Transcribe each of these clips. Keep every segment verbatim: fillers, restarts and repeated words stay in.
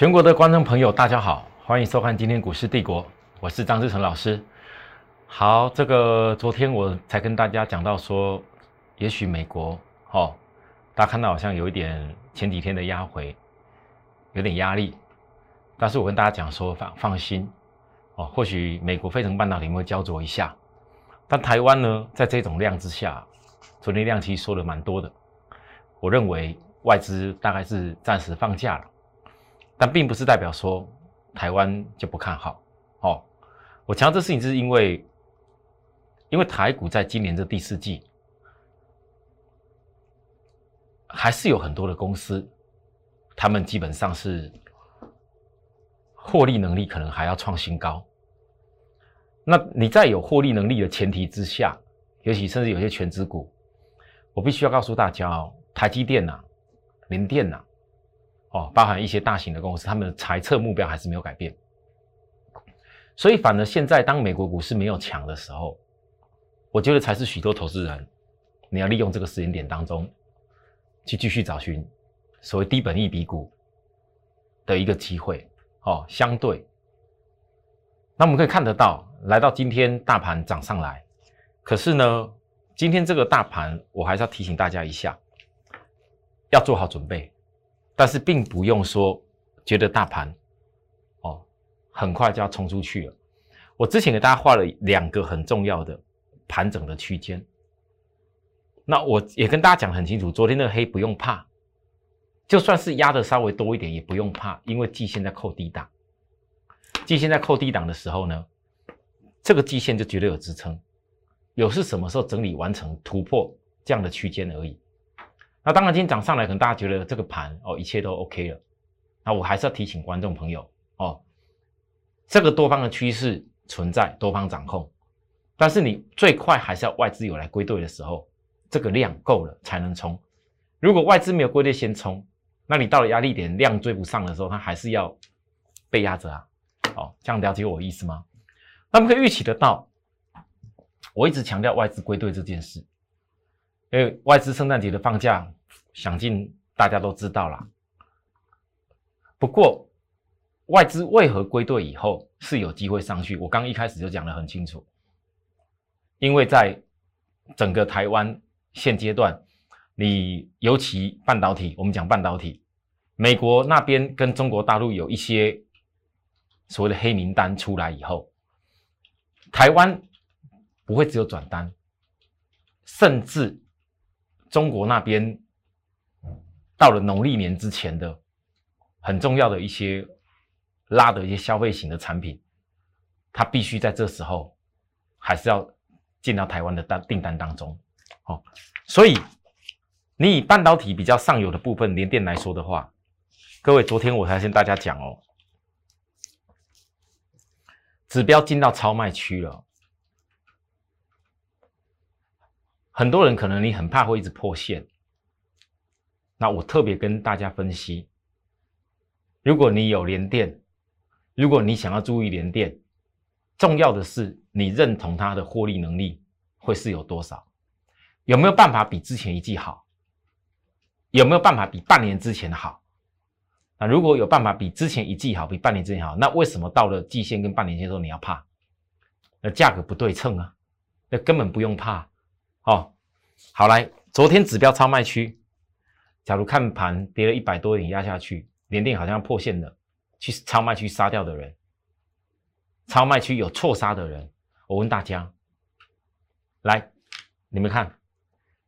全国的观众朋友，大家好，欢迎收看今天股市帝国，我是张志成老师。好，这个昨天我才跟大家讲到说，也许美国哦，大家看到好像有一点前几天的压回，有点压力，但是我跟大家讲说放放心哦，或许美国费城半导体会焦灼一下，但台湾呢，在这种量之下，昨天量期说的蛮多的，我认为外资大概是暂时放假了。但并不是代表说台湾就不看好哦。我强调这事情，就是因为，因为台股在今年这第四季，还是有很多的公司，他们基本上是获利能力可能还要创新高。那你在有获利能力的前提之下，尤其甚至有些全职股，我必须要告诉大家哦，台积电啊，联电啊。哦，包含一些大型的公司，他们的财测目标还是没有改变，所以反而现在当美国股市没有强的时候，我觉得才是许多投资人你要利用这个时间点当中，去继续找寻所谓低本益比股的一个机会。哦，相对，那我们可以看得到，来到今天大盘涨上来，可是呢，今天这个大盘我还是要提醒大家一下，要做好准备。但是并不用说，觉得大盘哦很快就要冲出去了。我之前给大家画了两个很重要的盘整的区间，那我也跟大家讲很清楚，昨天那个黑不用怕，就算是压的稍微多一点也不用怕，因为季线在扣低档，季线在扣低档的时候呢，这个季线就绝对有支撑，有是什么时候整理完成突破这样的区间而已。那当然，今天涨上来，可能大家觉得这个盘哦，一切都 OK 了。那我还是要提醒观众朋友哦，这个多方的趋势存在，多方掌控，但是你最快还是要外资有来归队的时候，这个量够了才能冲。如果外资没有归队先冲，那你到了压力点量追不上的时候，它还是要被压着啊。哦，这样了解我的意思吗？那么可以预期得到，我一直强调外资归队这件事。因为外资圣诞节的放假，想尽大家都知道啦。不过，外资为何归队以后是有机会上去？我刚一开始就讲得很清楚，因为在整个台湾现阶段，你尤其半导体，我们讲半导体，美国那边跟中国大陆有一些所谓的黑名单出来以后，台湾不会只有转单，甚至。中国那边到了农历年之前的很重要的一些拉的一些消费型的产品，它必须在这时候还是要进到台湾的单订单当中。哦，所以你以半导体比较上游的部分联电来说的话，各位昨天我才跟大家讲哦，指标进到超卖区了。很多人可能你很怕会一直破线，那我特别跟大家分析，如果你有联电，如果你想要注意联电，重要的是你认同它的获利能力会是有多少，有没有办法比之前一季好，有没有办法比半年之前好。那如果有办法比之前一季好，比半年之前好，那为什么到了季线跟半年线的时候你要怕？那价格不对称啊，那根本不用怕。哦，好来，昨天指标超卖区，假如看盘跌了一百多点压下去，联电好像要破线了，去超卖区杀掉的人，超卖区有错杀的人，我问大家，来，你们看，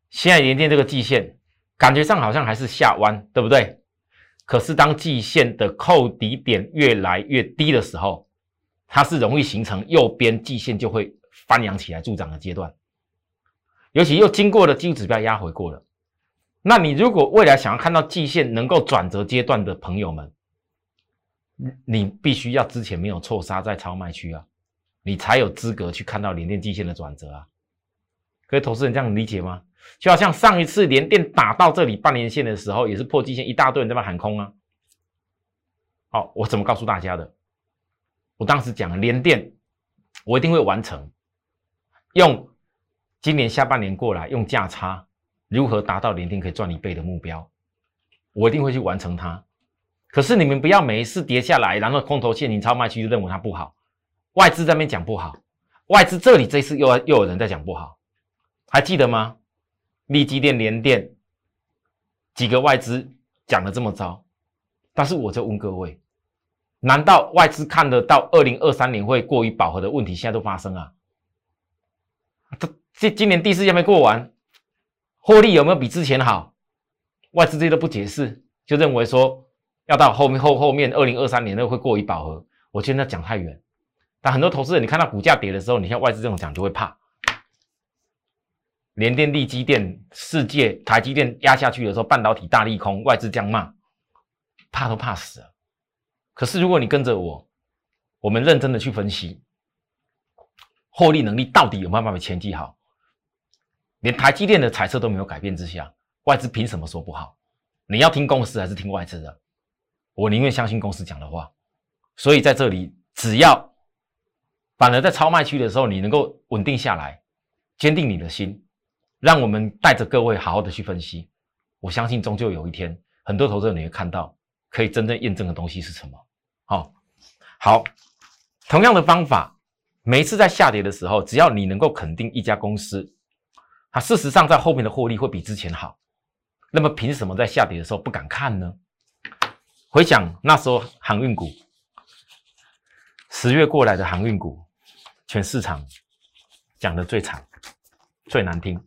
现在联电这个季线，感觉上好像还是下弯，对不对？可是当季线的扣底点越来越低的时候，它是容易形成右边季线就会翻扬起来助长的阶段。尤其又经过了技术指标压回过了，那你如果未来想要看到季线能够转折阶段的朋友们，你必须要之前没有错杀在超卖区啊，你才有资格去看到联电季线的转折啊。各位投资人这样理解吗？就好像上一次联电打到这里半年线的时候，也是破季线，一大堆人在那喊空啊。好、哦，我怎么告诉大家的？我当时讲联电，我一定会完成用。今年下半年过来用价差如何达到联电可以赚一倍的目标，我一定会去完成它。可是你们不要每一次跌下来，然后空头陷阱超卖区就认为它不好。外资在那边讲不好，外资这里这一次又又有人在讲不好，还记得吗？力积电、联电几个外资讲的这么糟，但是我就问各位，难道外资看得到二零二三年会过于饱和的问题现在都发生啊？这今年第四季还没过完，获利有没有比之前好？外资这些都不解释，就认为说要到后面后后面二零二三年会过于饱和。我觉得那讲太远，但很多投资人你看到股价跌的时候，你像外资这种讲就会怕。联电、力基电、世界、台积电压下去的时候，半导体大利空，外资这样骂，怕都怕死了。可是如果你跟着我，我们认真的去分析，获利能力到底有没有办法前进好？连台积电的财测都没有改变之下，外资凭什么说不好？你要听公司还是听外资的？我宁愿相信公司讲的话。所以在这里，只要反而在超卖区的时候，你能够稳定下来，坚定你的心。让我们带着各位好好的去分析，我相信终究有一天，很多投资人你会看到可以真正验证的东西是什么。好，好，同样的方法，每一次在下跌的时候，只要你能够肯定一家公司，它事实上在后面的获利会比之前好，那么凭什么在下跌的时候不敢看呢？回想那时候航运股，十月过来的航运股，全市场讲的最长、最难听。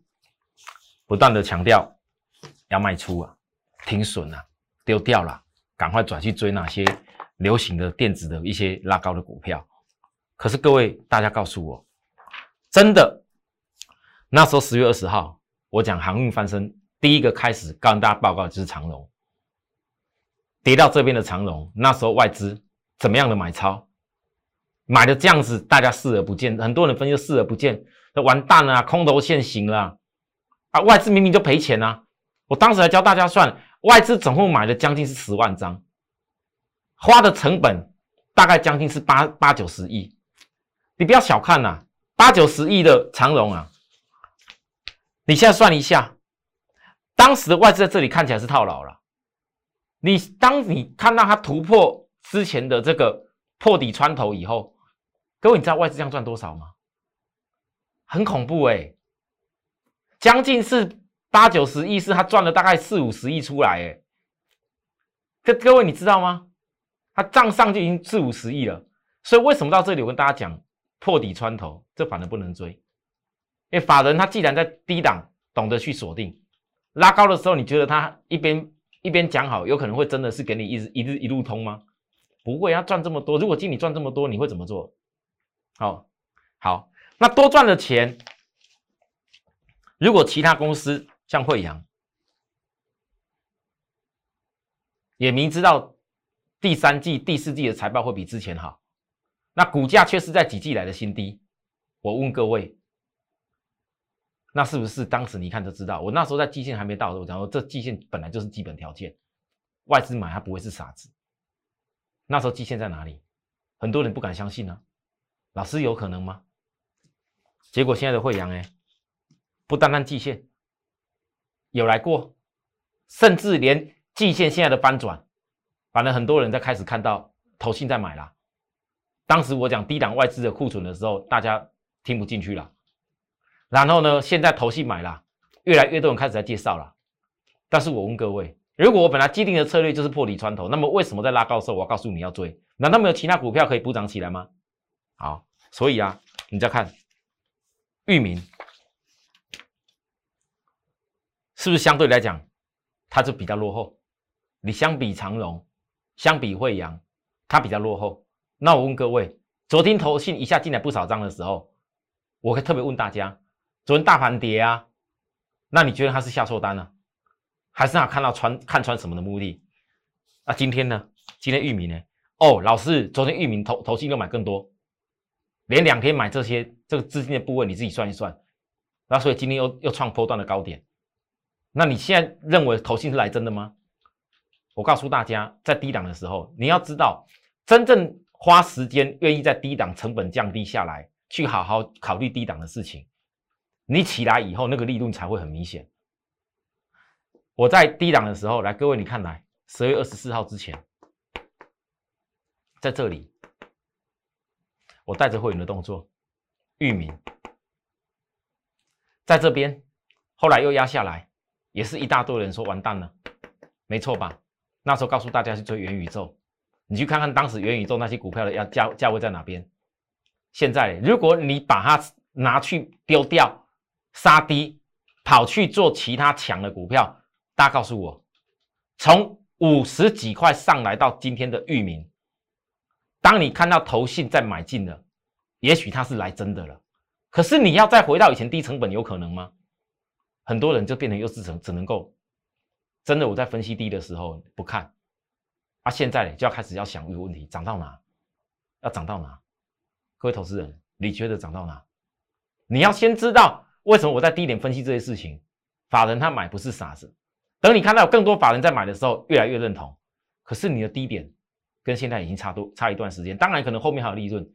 不断的强调要卖出啊，停损啊，丢掉了，赶快转去追那些流行的电子的一些拉高的股票。可是各位大家告诉我，真的那时候十月二十号我讲航运翻身，第一个开始跟大家报告就是长荣跌到这边的长荣，那时候外资怎么样的买超，买的这样子大家视而不见，很多人分析视而不见，完蛋了啊，空头现行了啊。啊、外资明明就赔钱啊！我当时还教大家算，外资总共买了将近是十万张，花的成本大概将近是八八九十亿。你不要小看啊，八九十亿的长荣啊！你现在算一下，当时的外资在这里看起来是套牢了。你当你看到它突破之前的这个破底穿头以后，各位你知道外资这样赚多少吗？很恐怖哎、欸！将近是八九十亿，是他赚了大概四五十亿出来，哎，各各位你知道吗？他账上就已经四五十亿了，所以为什么到这里我跟大家讲破底穿头，这反而不能追，因为法人他既然在低档懂得去锁定，拉高的时候，你觉得他一边一边讲好，有可能会真的是给你一一日一路通吗？不会，他赚这么多，如果经理赚这么多，你会怎么做？好，好，那多赚的钱。如果其他公司像惠阳也明知道第三季、第四季的财报会比之前好，那股价却是在几季来的新低，我问各位，那是不是当时你一看就知道？我那时候在季线还没到的时候，我讲说这季线本来就是基本条件，外资买它不会是傻子。那时候季线在哪里？很多人不敢相信啊，老师有可能吗？结果现在的惠阳哎。不单单季线有来过，甚至连季线现在的翻转，反而很多人在开始看到投信在买啦。当时我讲低档外资的库存的时候，大家听不进去啦。然后呢，现在投信买啦，越来越多人开始在介绍啦。但是我问各位，如果我本来既定的策略就是破底穿头，那么为什么在拉高的时候我要告诉你要追？难道没有其他股票可以补涨起来吗？好，所以啊，你再看裕民。是不是相对来讲，它就比较落后？你相比长荣，相比惠阳，它比较落后。那我问各位，昨天投信一下进来不少张的时候，我会特别问大家：昨天大盘跌啊，那你觉得它是下错单啊，还是它看到穿看穿什么的目的？那、啊、今天呢？今天裕民呢？哦，老师，昨天裕民投投信又买更多，连两天买这些这个资金的部位，你自己算一算。那所以今天又又创波段的高点。那你现在认为投信是来真的吗？我告诉大家，在低档的时候，你要知道，真正花时间愿意在低档成本降低下来，去好好考虑低档的事情，你起来以后那个利润才会很明显。我在低档的时候，来各位你看来，十月二十四号之前，在这里，我带着会员的动作，裕民在这边，后来又压下来，也是一大堆人说完蛋了，没错吧？那时候告诉大家去追元宇宙，你去看看当时元宇宙那些股票的要价价位在哪边。现在如果你把它拿去丢掉、杀低，跑去做其他强的股票，大家告诉我，从五十几块上来到今天的裕民，当你看到投信在买进了，也许它是来真的了。可是你要再回到以前低成本有可能吗？很多人就变成又只能够真的我在分析低的时候不看啊，现在就要开始要想一个问题：涨到哪？要涨到哪？各位投资人，你觉得涨到哪？你要先知道为什么我在低点分析这些事情。法人他买不是傻子，等你看到有更多法人在买的时候，越来越认同。可是你的低点跟现在已经差多差一段时间，当然可能后面还有利润。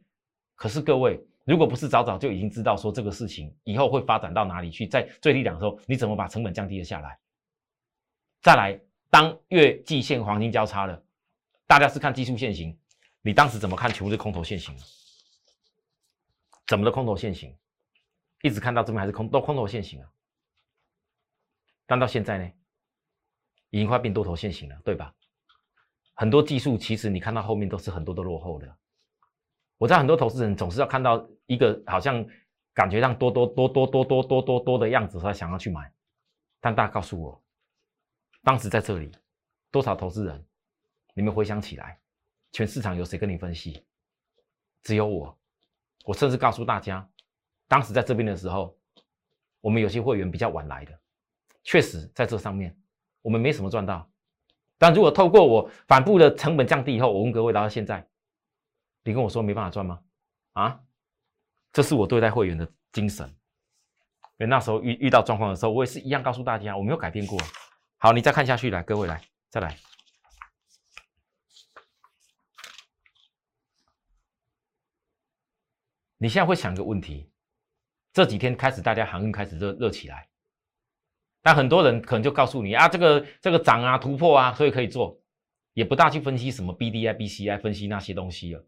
可是各位，如果不是早早就已经知道说这个事情以后会发展到哪里去，在最低档的时候，你怎么把成本降低了下来？再来，当月季线黄金交叉了，大家是看技术线型，你当时怎么看全部是空头线型？怎么的空头线型？一直看到这边还是空都空头线型啊？但到现在呢，已经快变多头线型了，对吧？很多技术其实你看到后面都是很多都落后的。我知道很多投资人总是要看到一个好像感觉上多多多多多多多多多的样子才想要去买，但大家告诉我，当时在这里多少投资人，你们回想起来，全市场有谁跟你分析？只有我。我甚至告诉大家，当时在这边的时候，我们有些会员比较晚来的，确实在这上面我们没什么赚到，但如果透过我反复的成本降低以后，我问各位，到现在你跟我说没办法赚吗？啊，这是我对待会员的精神。因为那时候遇遇到状况的时候，我也是一样告诉大家，我没有改变过。好，你再看下去，来，各位来，再来。你现在会想一个问题：这几天开始，大家航运开始热热起来，但很多人可能就告诉你啊，这个这个涨啊，突破啊，所以可以做，也不大去分析什么 B D I、B C I 分析那些东西了。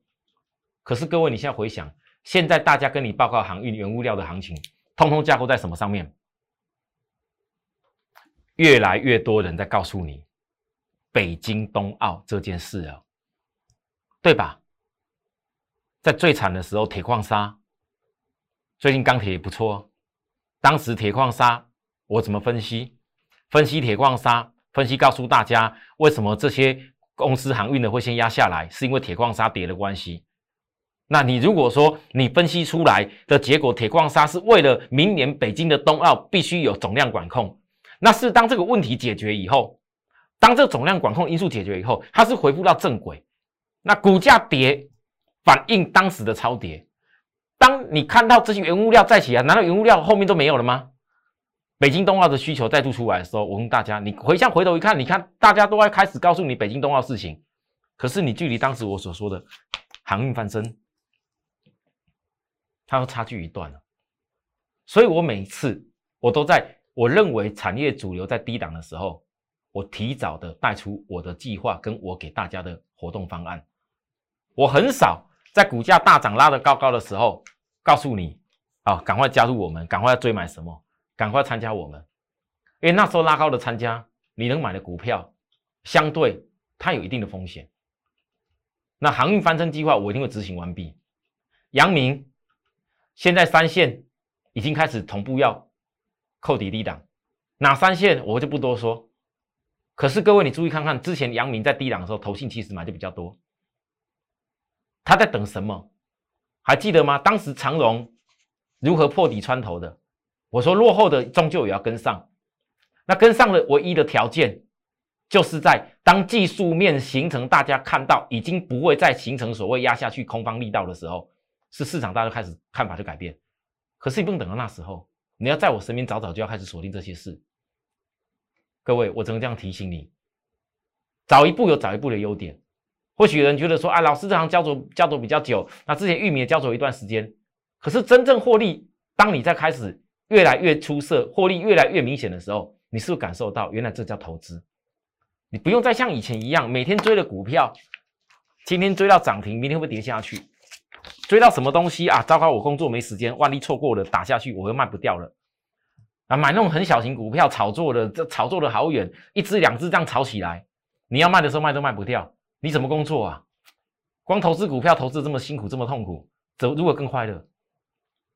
可是各位，你现在回想，现在大家跟你报告航运原物料的行情，通通架构在什么上面？越来越多人在告诉你北京冬奥这件事了，对吧？在最惨的时候，铁矿砂，最近钢铁也不错。当时铁矿砂，我怎么分析？分析铁矿砂，分析告诉大家为什么这些公司航运的会先压下来，是因为铁矿砂跌的关系。那你如果说你分析出来的结果，铁矿砂是为了明年北京的冬奥必须有总量管控，那是当这个问题解决以后，当这总量管控因素解决以后，它是恢复到正轨。那股价跌反映当时的超跌。当你看到这些原物料再起来，难道原物料后面都没有了吗？北京冬奥的需求再度出来的时候，我问大家，你回向回头一看，你看大家都在开始告诉你北京冬奥事情，可是你距离当时我所说的航运翻身，它都差距一段了。所以我每次我都在我认为产业主流在低档的时候，我提早的带出我的计划跟我给大家的活动方案。我很少在股价大涨拉得高高的时候告诉你啊，赶快加入我们，赶快追买什么，赶快参加我们。因为那时候拉高的参加，你能买的股票相对它有一定的风险。那航运翻身计划我一定会执行完毕。阳明现在三线已经开始同步要扣底低档，哪三线我就不多说。可是各位，你注意看看，之前阳明在低档的时候，投信其实买就比较多。他在等什么？还记得吗？当时长荣如何破底穿头的？我说落后的终究也要跟上。那跟上的唯一的条件，就是在当技术面形成，大家看到已经不会再形成所谓压下去空方力道的时候。是市场大家开始看法就改变，可是你不能等到那时候，你要在我身边早早就要开始锁定这些事。各位，我只能这样提醒你，早一步有早一步的优点。或许有人觉得说，啊，老师这行交手交手比较久，那之前玉米也交手一段时间，可是真正获利，当你在开始越来越出色，获利越来越明显的时候，你是不是感受到原来这叫投资？你不用再像以前一样每天追了股票，今天追到涨停，明天会不会跌下去？追到什么东西啊？糟糕，我工作没时间，万一错过了打下去，我又卖不掉了。啊，买那种很小型股票炒作的，这炒作的好远，一只两只这样炒起来，你要卖的时候卖都卖不掉，你怎么工作啊？光投资股票投资这么辛苦，这么痛苦，怎如果更快乐？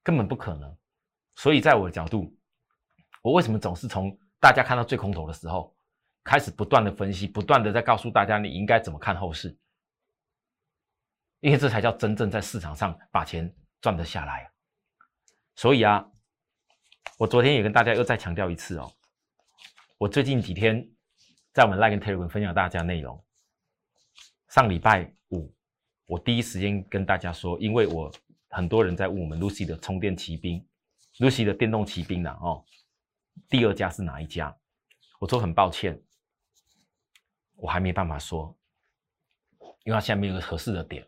根本不可能。所以在我的角度，我为什么总是从大家看到最空头的时候，开始不断的分析，不断的在告诉大家你应该怎么看后市？因为这才叫真正在市场上把钱赚得下来。所以啊，我昨天也跟大家又再强调一次哦，我最近几天在我们 Line 跟 Telegram 分享大家内容。上礼拜五，我第一时间跟大家说，因为我很多人在问我们 Lucy 的充电骑兵 ，Lucy 的电动骑兵呢、啊，哦，第二家是哪一家？我说很抱歉，我还没办法说，因为它下面有个合适的点。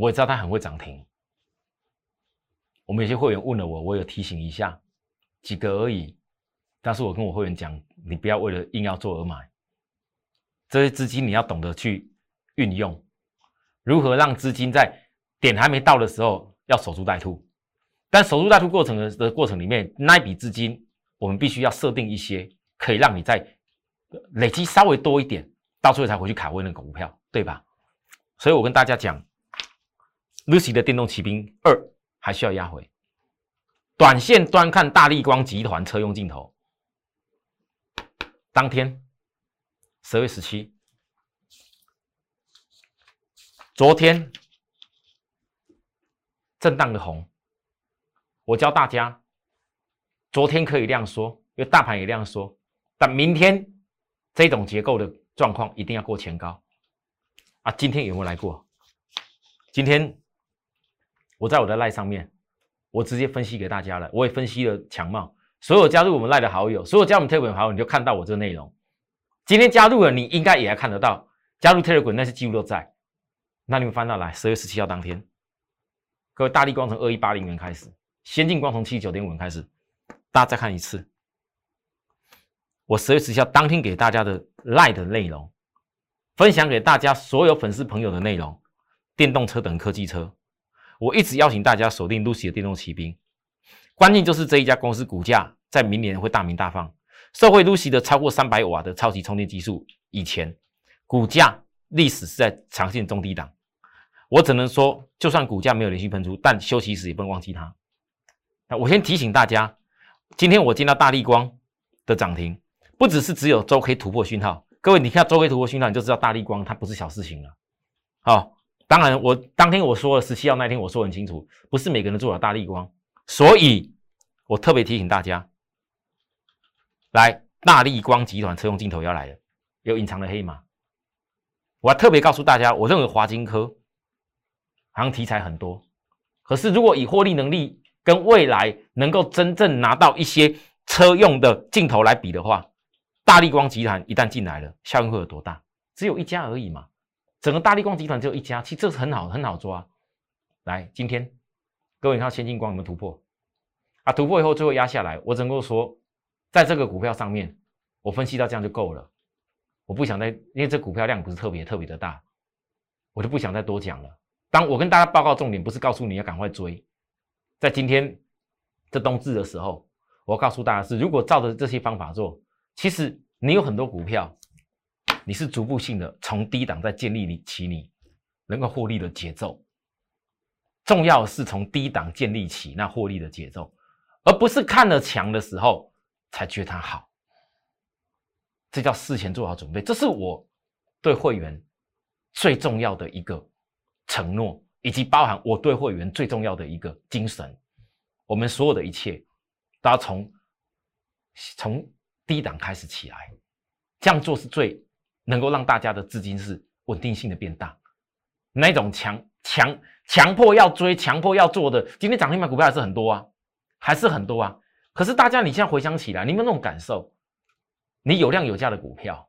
我也知道它很会涨停，我们有些会员问了我，我有提醒一下，几个而已。但是我跟我会员讲，你不要为了硬要做而买，这些资金你要懂得去运用，如何让资金在点还没到的时候要守株待兔。但守株待兔过程的的过程里面，那一笔资金我们必须要设定一些，可以让你在累积稍微多一点，到最后才回去卡位那个股票，对吧？所以我跟大家讲，Lucy 的电动骑兵二还需要压回，短线端看大立光集团车用镜头，当天十二月十七，昨天震荡的红，我教大家，昨天可以这样说，因为大盘也这样说，但明天这种结构的状况一定要过前高啊！今天有没有来过？今天。我在我的 LINE 上面，我直接分析给大家了，我也分析了强茂，所有加入我们 LINE 的好友，所有加入我们 Telegram 的好友，你就看到我这个内容。今天加入了，你应该也还看得到，加入 Telegram 那些记录都在。那你们翻到来十二月十七号当天，各位大立光从二一八零元开始，先进光从 七十九点五 元开始，大家再看一次，我十二月十七号当天给大家的 LINE 的内容，分享给大家所有粉丝朋友的内容，电动车等科技车。我一直邀请大家锁定 Lucy 的电动骑兵，关键就是这一家公司股价在明年会大鸣大放，受惠 Lucy 的超过三百瓦的超级充电技术，以前股价历史是在长线中低档，我只能说就算股价没有连续喷出，但休息时也不能忘记它。那我先提醒大家，今天我见到大立光的涨停，不只是只有周 K 突破讯号，各位你看周 K 突破讯号，你就知道大立光它不是小事情了。好。当然我当天我说了十七号那天我说很清楚，不是每个人做了大立光，所以我特别提醒大家，来大立光集团车用镜头要来了，有隐藏的黑马。我还特别告诉大家，我认为华金科好像题材很多，可是如果以获利能力跟未来能够真正拿到一些车用的镜头来比的话，大立光集团一旦进来了，效应会有多大？只有一家而已嘛。整个大立光集团只有一家，其实这是很好很好抓。来，今天各位你看先进光有没有突破啊？突破以后最后压下来，我只能够说，在这个股票上面，我分析到这样就够了。我不想再，因为这股票量不是特别特别的大，我就不想再多讲了。当我跟大家报告重点，不是告诉你要赶快追。在今天这冬至的时候，我要告诉大家是，如果照着这些方法做，其实你有很多股票。你是逐步性的从低档在建立起你能够获利的节奏，重要的是从低档建立起那获利的节奏，而不是看了强的时候才觉得它好，这叫事前做好准备。这是我对会员最重要的一个承诺，以及包含我对会员最重要的一个精神。我们所有的一切都要从从低档开始起来，这样做是最能够让大家的资金是稳定性的变大，那种强强强迫要追、强迫要做的，今天涨停板股票还是很多啊，还是很多啊。可是大家你现在回想起来，你有没有那种感受？你有量有价的股票，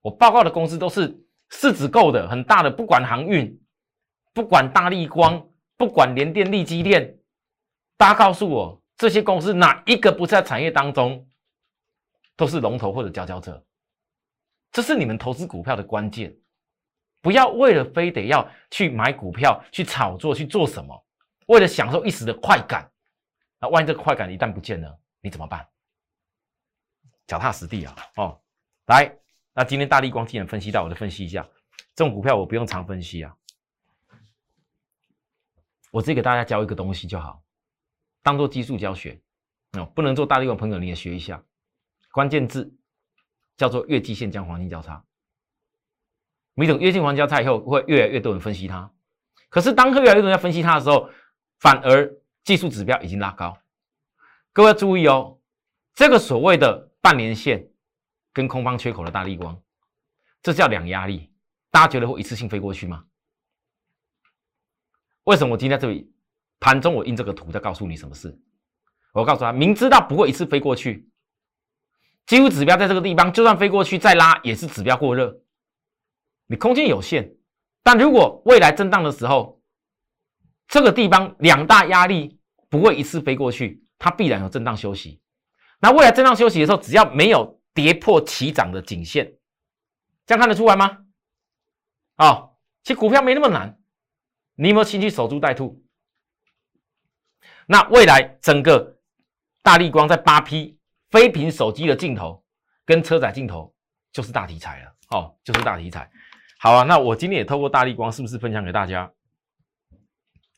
我报告的公司都是市值够的、很大的，不管航运，不管大立光，不管联电、力积电，大家告诉我，这些公司哪一个不在产业当中都是龙头或者佼佼者？这是你们投资股票的关键，不要为了非得要去买股票、去炒作、去做什么，为了享受一时的快感，那万一这个快感一旦不见了，你怎么办？脚踏实地啊！哦，来，那今天大立光既然分析到，我就分析一下这种股票，我不用常分析啊，我直接给大家教一个东西就好，当做基础教学。哦，不能做大立光的朋友，你也学一下，关键字叫做月季线将黄金交叉。每种月季黄金交叉以后，会越来越多人分析它。可是当越来越多人在分析它的时候，反而技术指标已经拉高。各位要注意哦，这个所谓的半年线跟空方缺口的大立光，这叫两压力。大家觉得会一次性飞过去吗？为什么我今天在这里盘中我印这个图在告诉你什么事？我告诉他，明知道不会一次飞过去，技术指标在这个地方，就算飞过去再拉，也是指标过热，你空间有限。但如果未来震荡的时候，这个地方两大压力不会一次飞过去，它必然有震荡休息。那未来震荡休息的时候，只要没有跌破起涨的颈线，这样看得出来吗？哦，其实股票没那么难，你有没有兴趣守株待兔？那未来整个大立光在八 P 非屏手机的镜头跟车载镜头就是大题材了，哦，就是大题材。好啊，那我今天也透过大立光，是不是分享给大家，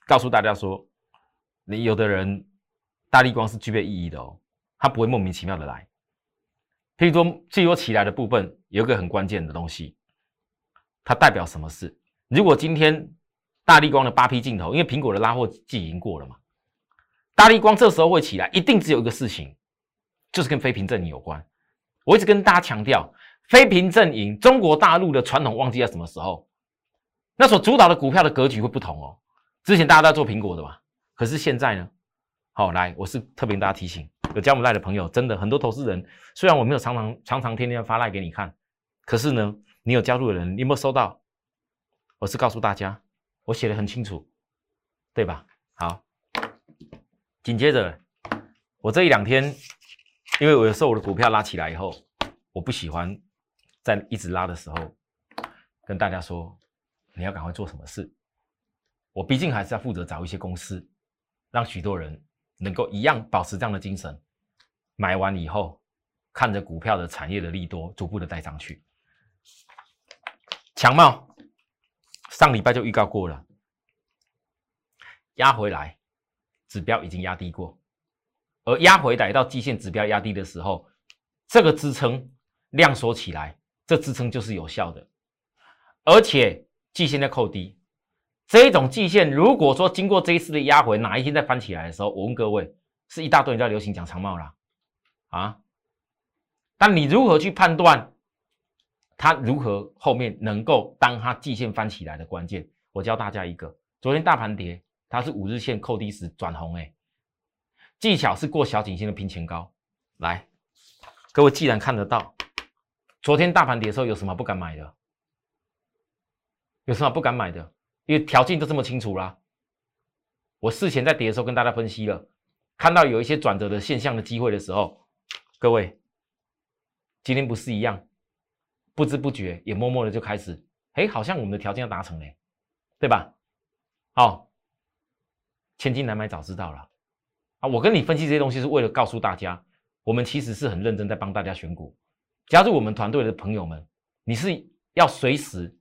告诉大家说，你有的人大立光是具备意义的哦，它不会莫名其妙的来。譬如说，最多起来的部分有一个很关键的东西，它代表什么事？如果今天大立光的八 P 镜头，因为苹果的拉货季已经过了嘛。大立光这时候会起来，一定只有一个事情，就是跟非屏阵营有关。我一直跟大家强调，非屏阵营，中国大陆的传统忘记在什么时候，那所主导的股票的格局会不同哦。之前大家都在做苹果的嘛，可是现在呢？好、哦，来，我是特别跟大家提醒，有加我们 LINE 的朋友，真的很多投资人，虽然我没有常常常常天天发 LINE 给你看，可是呢，你有加入的人，你有没有收到？我是告诉大家，我写得很清楚，对吧？好。紧接着，我这一两天，因为我有时候我的股票拉起来以后，我不喜欢在一直拉的时候跟大家说你要赶快做什么事。我毕竟还是要负责找一些公司，让许多人能够一样保持这样的精神，买完以后看着股票的产业的利多逐步的带上去。强茂上礼拜就预告过了，压回来。指标已经压低过，而压回来到季线指标压低的时候，这个支撑量缩起来，这支撑就是有效的。而且季线在扣低，这一种季线如果说经过这一次的压回，哪一天再翻起来的时候，我问各位，是一大堆人在流行讲长茂啦啊！但你如何去判断它如何后面能够当它季线翻起来的关键？我教大家一个，昨天大盘跌。它是五日线扣低时转红诶，技巧是过小颈线的平前高。来，各位既然看得到，昨天大盘跌的时候有什么不敢买的？有什么不敢买的？因为条件都这么清楚啦。我事前在跌的时候跟大家分析了，看到有一些转折的现象的机会的时候，各位今天不是一样，不知不觉也默默的就开始，哎，好像我们的条件要达成嘞，对吧？好。千金难买早知道了啊！我跟你分析这些东西是为了告诉大家，我们其实是很认真在帮大家选股。加入我们团队的朋友们，你是要随时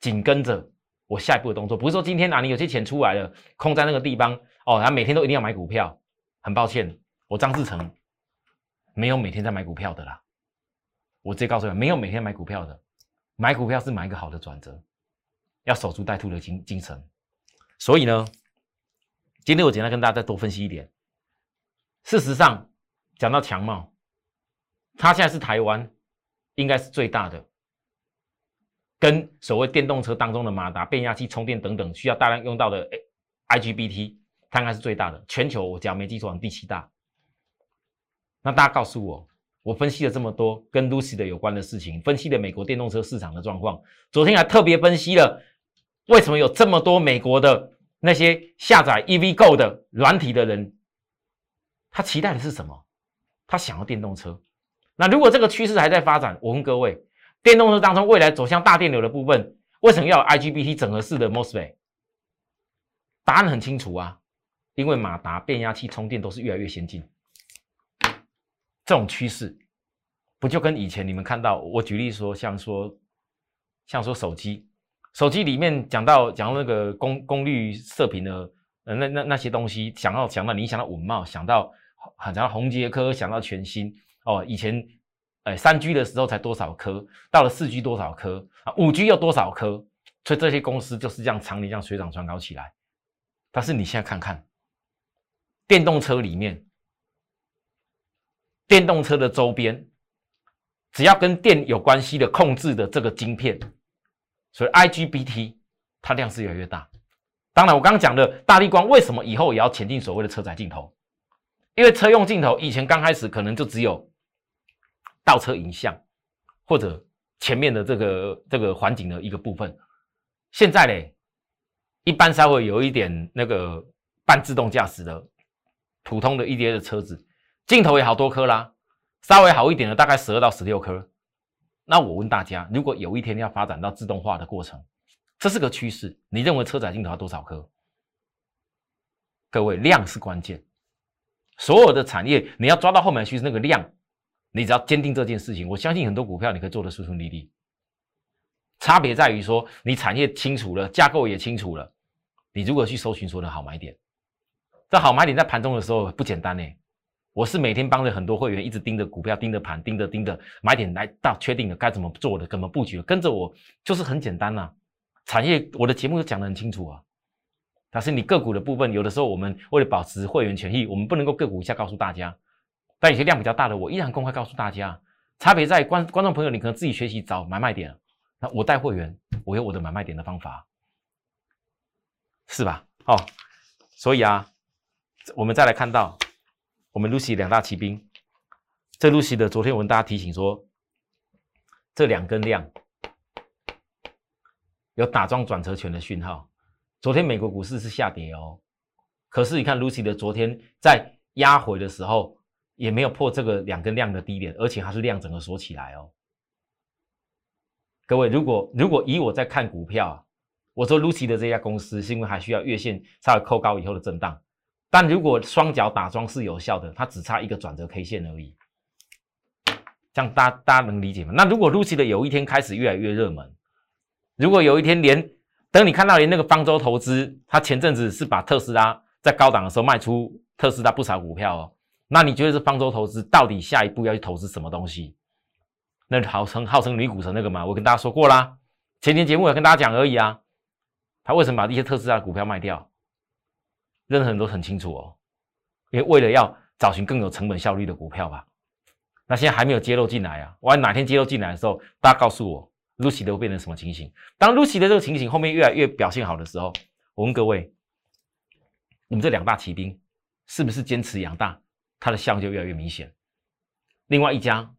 紧跟着我下一步的动作，不是说今天啊你有些钱出来了，空在那个地方哦，然后每天都一定要买股票。很抱歉，我张志成没有每天在买股票的啦。我直接告诉你，没有每天买股票的，买股票是买一个好的转折，要守株待兔的精精神。所以呢。今天我简单跟大家再多分析一点。事实上，讲到强茂，它现在是台湾应该是最大的，跟所谓电动车当中的马达、变压器、充电等等需要大量用到的 I G B T， 它应该是最大的。全球我讲没记错，第七大。那大家告诉我，我分析了这么多跟 Lucid 有关的事情，分析了美国电动车市场的状况，昨天还特别分析了为什么有这么多美国的。那些下载 E V G O 的软体的人，他期待的是什么？他想要电动车。那如果这个趋势还在发展，我问各位，电动车当中未来走向大电流的部分，为什么要有 I G B T 整合式的 MOSFET？ 答案很清楚啊，因为马达、变压器、充电都是越来越先进，这种趋势不就跟以前你们看到我举例说，像说像说手机，手机里面讲到讲到那个功功率射频的呃那那那些东西，想到想到你想到稳懋，想到想到宏捷科，想到全新哦，以前。 哎， 三 G 的时候才多少颗，到了 四 G 多少颗啊？ 五 G 又多少颗？所以这些公司就是这样常年这样水涨船高起来。但是你现在看看，电动车里面，电动车的周边，只要跟电有关系的控制的这个晶片，所以 I G B T 它量是越来越大。当然，我刚刚讲的大立光为什么以后也要前进所谓的车载镜头？因为车用镜头以前刚开始可能就只有。 倒车影像，或者前面的这个这个环境的一个部分，现在嘞，一般稍微有一点那个半自动驾驶的普通的 E D A 的车子，镜头也好多颗啦，稍微好一点的大概十二到十六颗。那我问大家，如果有一天要发展到自动化的过程，这是个趋势，你认为车载镜头要多少颗？各位，量是关键，所有的产业你要抓到后面去那个量。 你只要坚定这件事情，我相信很多股票你可以做得顺顺利利。差别在于说，你产业清楚了，架构也清楚了，你如何去搜寻所有的好买点？这好买点在盘中的时候不简单呢。我是每天帮着很多会员一直盯着股票、盯着盘、盯着盯着买点来到确定了该怎么做的、怎么布局的，跟着我就是很简单啊。产业我的节目都讲得很清楚啊。但是你个股的部分，有的时候我们为了保持会员权益，我们不能够个股一下告诉大家。 但有些量比较大的，我依然公开告诉大家，差别在观观众朋友，你可能自己学习找买卖点。那我带会员，我有我的买卖点的方法，是吧？哦，所以啊，我们再来看到我们 Lucy 两大骑兵，这 Lucy 的昨天我跟大家提醒说，这两根量有打桩转折权的讯号。昨天美国股市是下跌哦，可是你看 Lucy 的昨天在压回的时候。 也没有破这个两根量的低点，而且它是量整个锁起来哦。各位，如果如果以我在看股票、啊，我说 Lucy 的这家公司是因为还需要月线稍微扣高以后的震荡，但如果双脚打桩是有效的，它只差一个转折 K 线而已。这样大家大家能理解吗？那如果 Lucy 的有一天开始越来越热门，如果有一天连等你看到连那个方舟投资，他前阵子是把特斯拉在高档的时候卖出特斯拉不少股票哦。 那你觉得这方舟投资到底下一步要去投资什么东西？那号称号称女股神那个嘛，我跟大家说过啦，前天节目也跟大家讲而已啊。他为什么把一些特斯拉的股票卖掉？任何人都很清楚哦，因为为了要找寻更有成本效率的股票吧。那现在还没有揭露进来啊，万一哪天揭露进来的时候，大家告诉我 ，Lucy 的会变成什么情形？当 Lucy 的这个情形后面越来越表现好的时候，我问各位，你们这两大骑兵是不是坚持养大？ 它的效益就越来越明显。另外一家，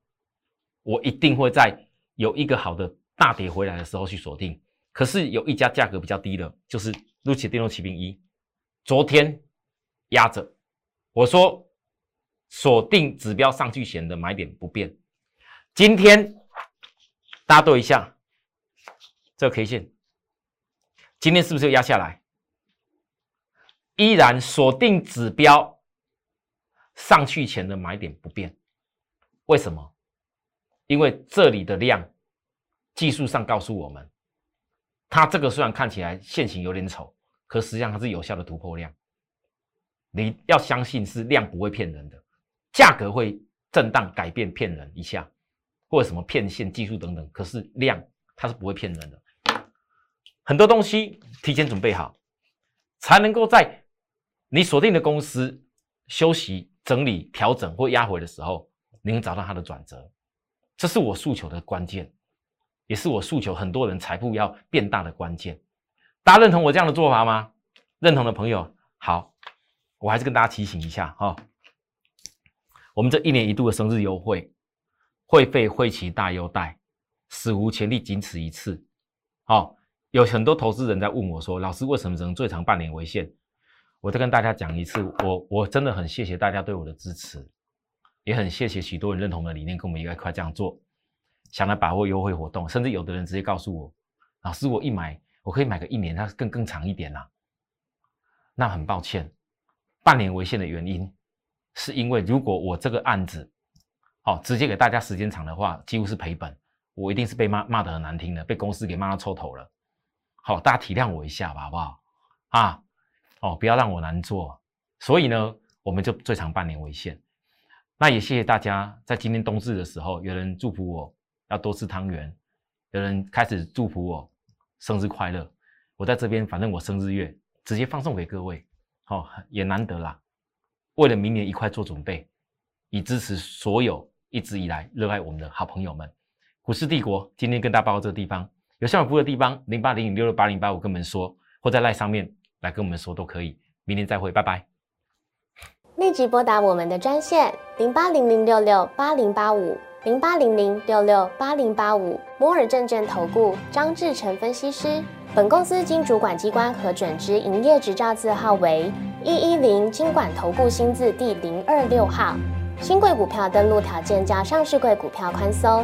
我一定会在有一个好的大跌回来的时候去锁定。可是有一家价格比较低的，就是 Lucid 电动骑兵一，昨天压着。我说锁定指标上去前的买点不变。今天大家对一下这个 K 线，今天是不是又压下来？依然锁定指标。 上去前的买点不变，为什么？因为这里的量，技术上告诉我们，它这个虽然看起来线型有点丑，可实际上它是有效的突破量。你要相信是量不会骗人的，价格会震荡改变骗人一下，或者什么骗线技术等等，可是量它是不会骗人的。很多东西提前准备好，才能够在你锁定的公司休息。 整理、调整或压回的时候，你能找到它的转折，这是我诉求的关键，也是我诉求很多人财富要变大的关键。大家认同我这样的做法吗？认同的朋友，好，我还是跟大家提醒一下哈、哦，我们这一年一度的生日优惠，会费会期大优待，史无前例，仅此一次。好、哦，有很多投资人在问我说，老师为什么只能最长半年为限？ 我再跟大家讲一次，我我真的很谢谢大家对我的支持，也很谢谢许多人认同的理念，跟我们一块这样做，想来把握优惠活动，甚至有的人直接告诉我老师，我一买我可以买个一年，它更更长一点啦、啊。那很抱歉，半年为限的原因，是因为如果我这个案子，好、哦、直接给大家时间长的话，几乎是赔本，我一定是被骂骂得很难听的，被公司给骂到臭头了。好、哦，大家体谅我一下吧，好不好？啊，哦，不要让我难做。所以呢，我们就最长半年为限。那也谢谢大家，在今天冬至的时候，有人祝福我要多吃汤圆，有人开始祝福我生日快乐。我在这边，反正我生日月直接放送给各位，好、哦、也难得啦。为了明年一块做准备，以支持所有一直以来热爱我们的好朋友们。股市帝国今天跟大家报告这个地方，有想要服务的地方零八零零六六八零八五跟我们说，或在 LINE 上面来跟我们说都可以。明天再会，拜拜。立即拨打我们的专线零八零零六六八零八五零八零零六六八零八五摩尔证券投顾张志成分析师。本公司经主管机关核准之营业执照字号为一一零金管投顾新字第零二六号。新贵股票登录条件较上市贵股票宽松，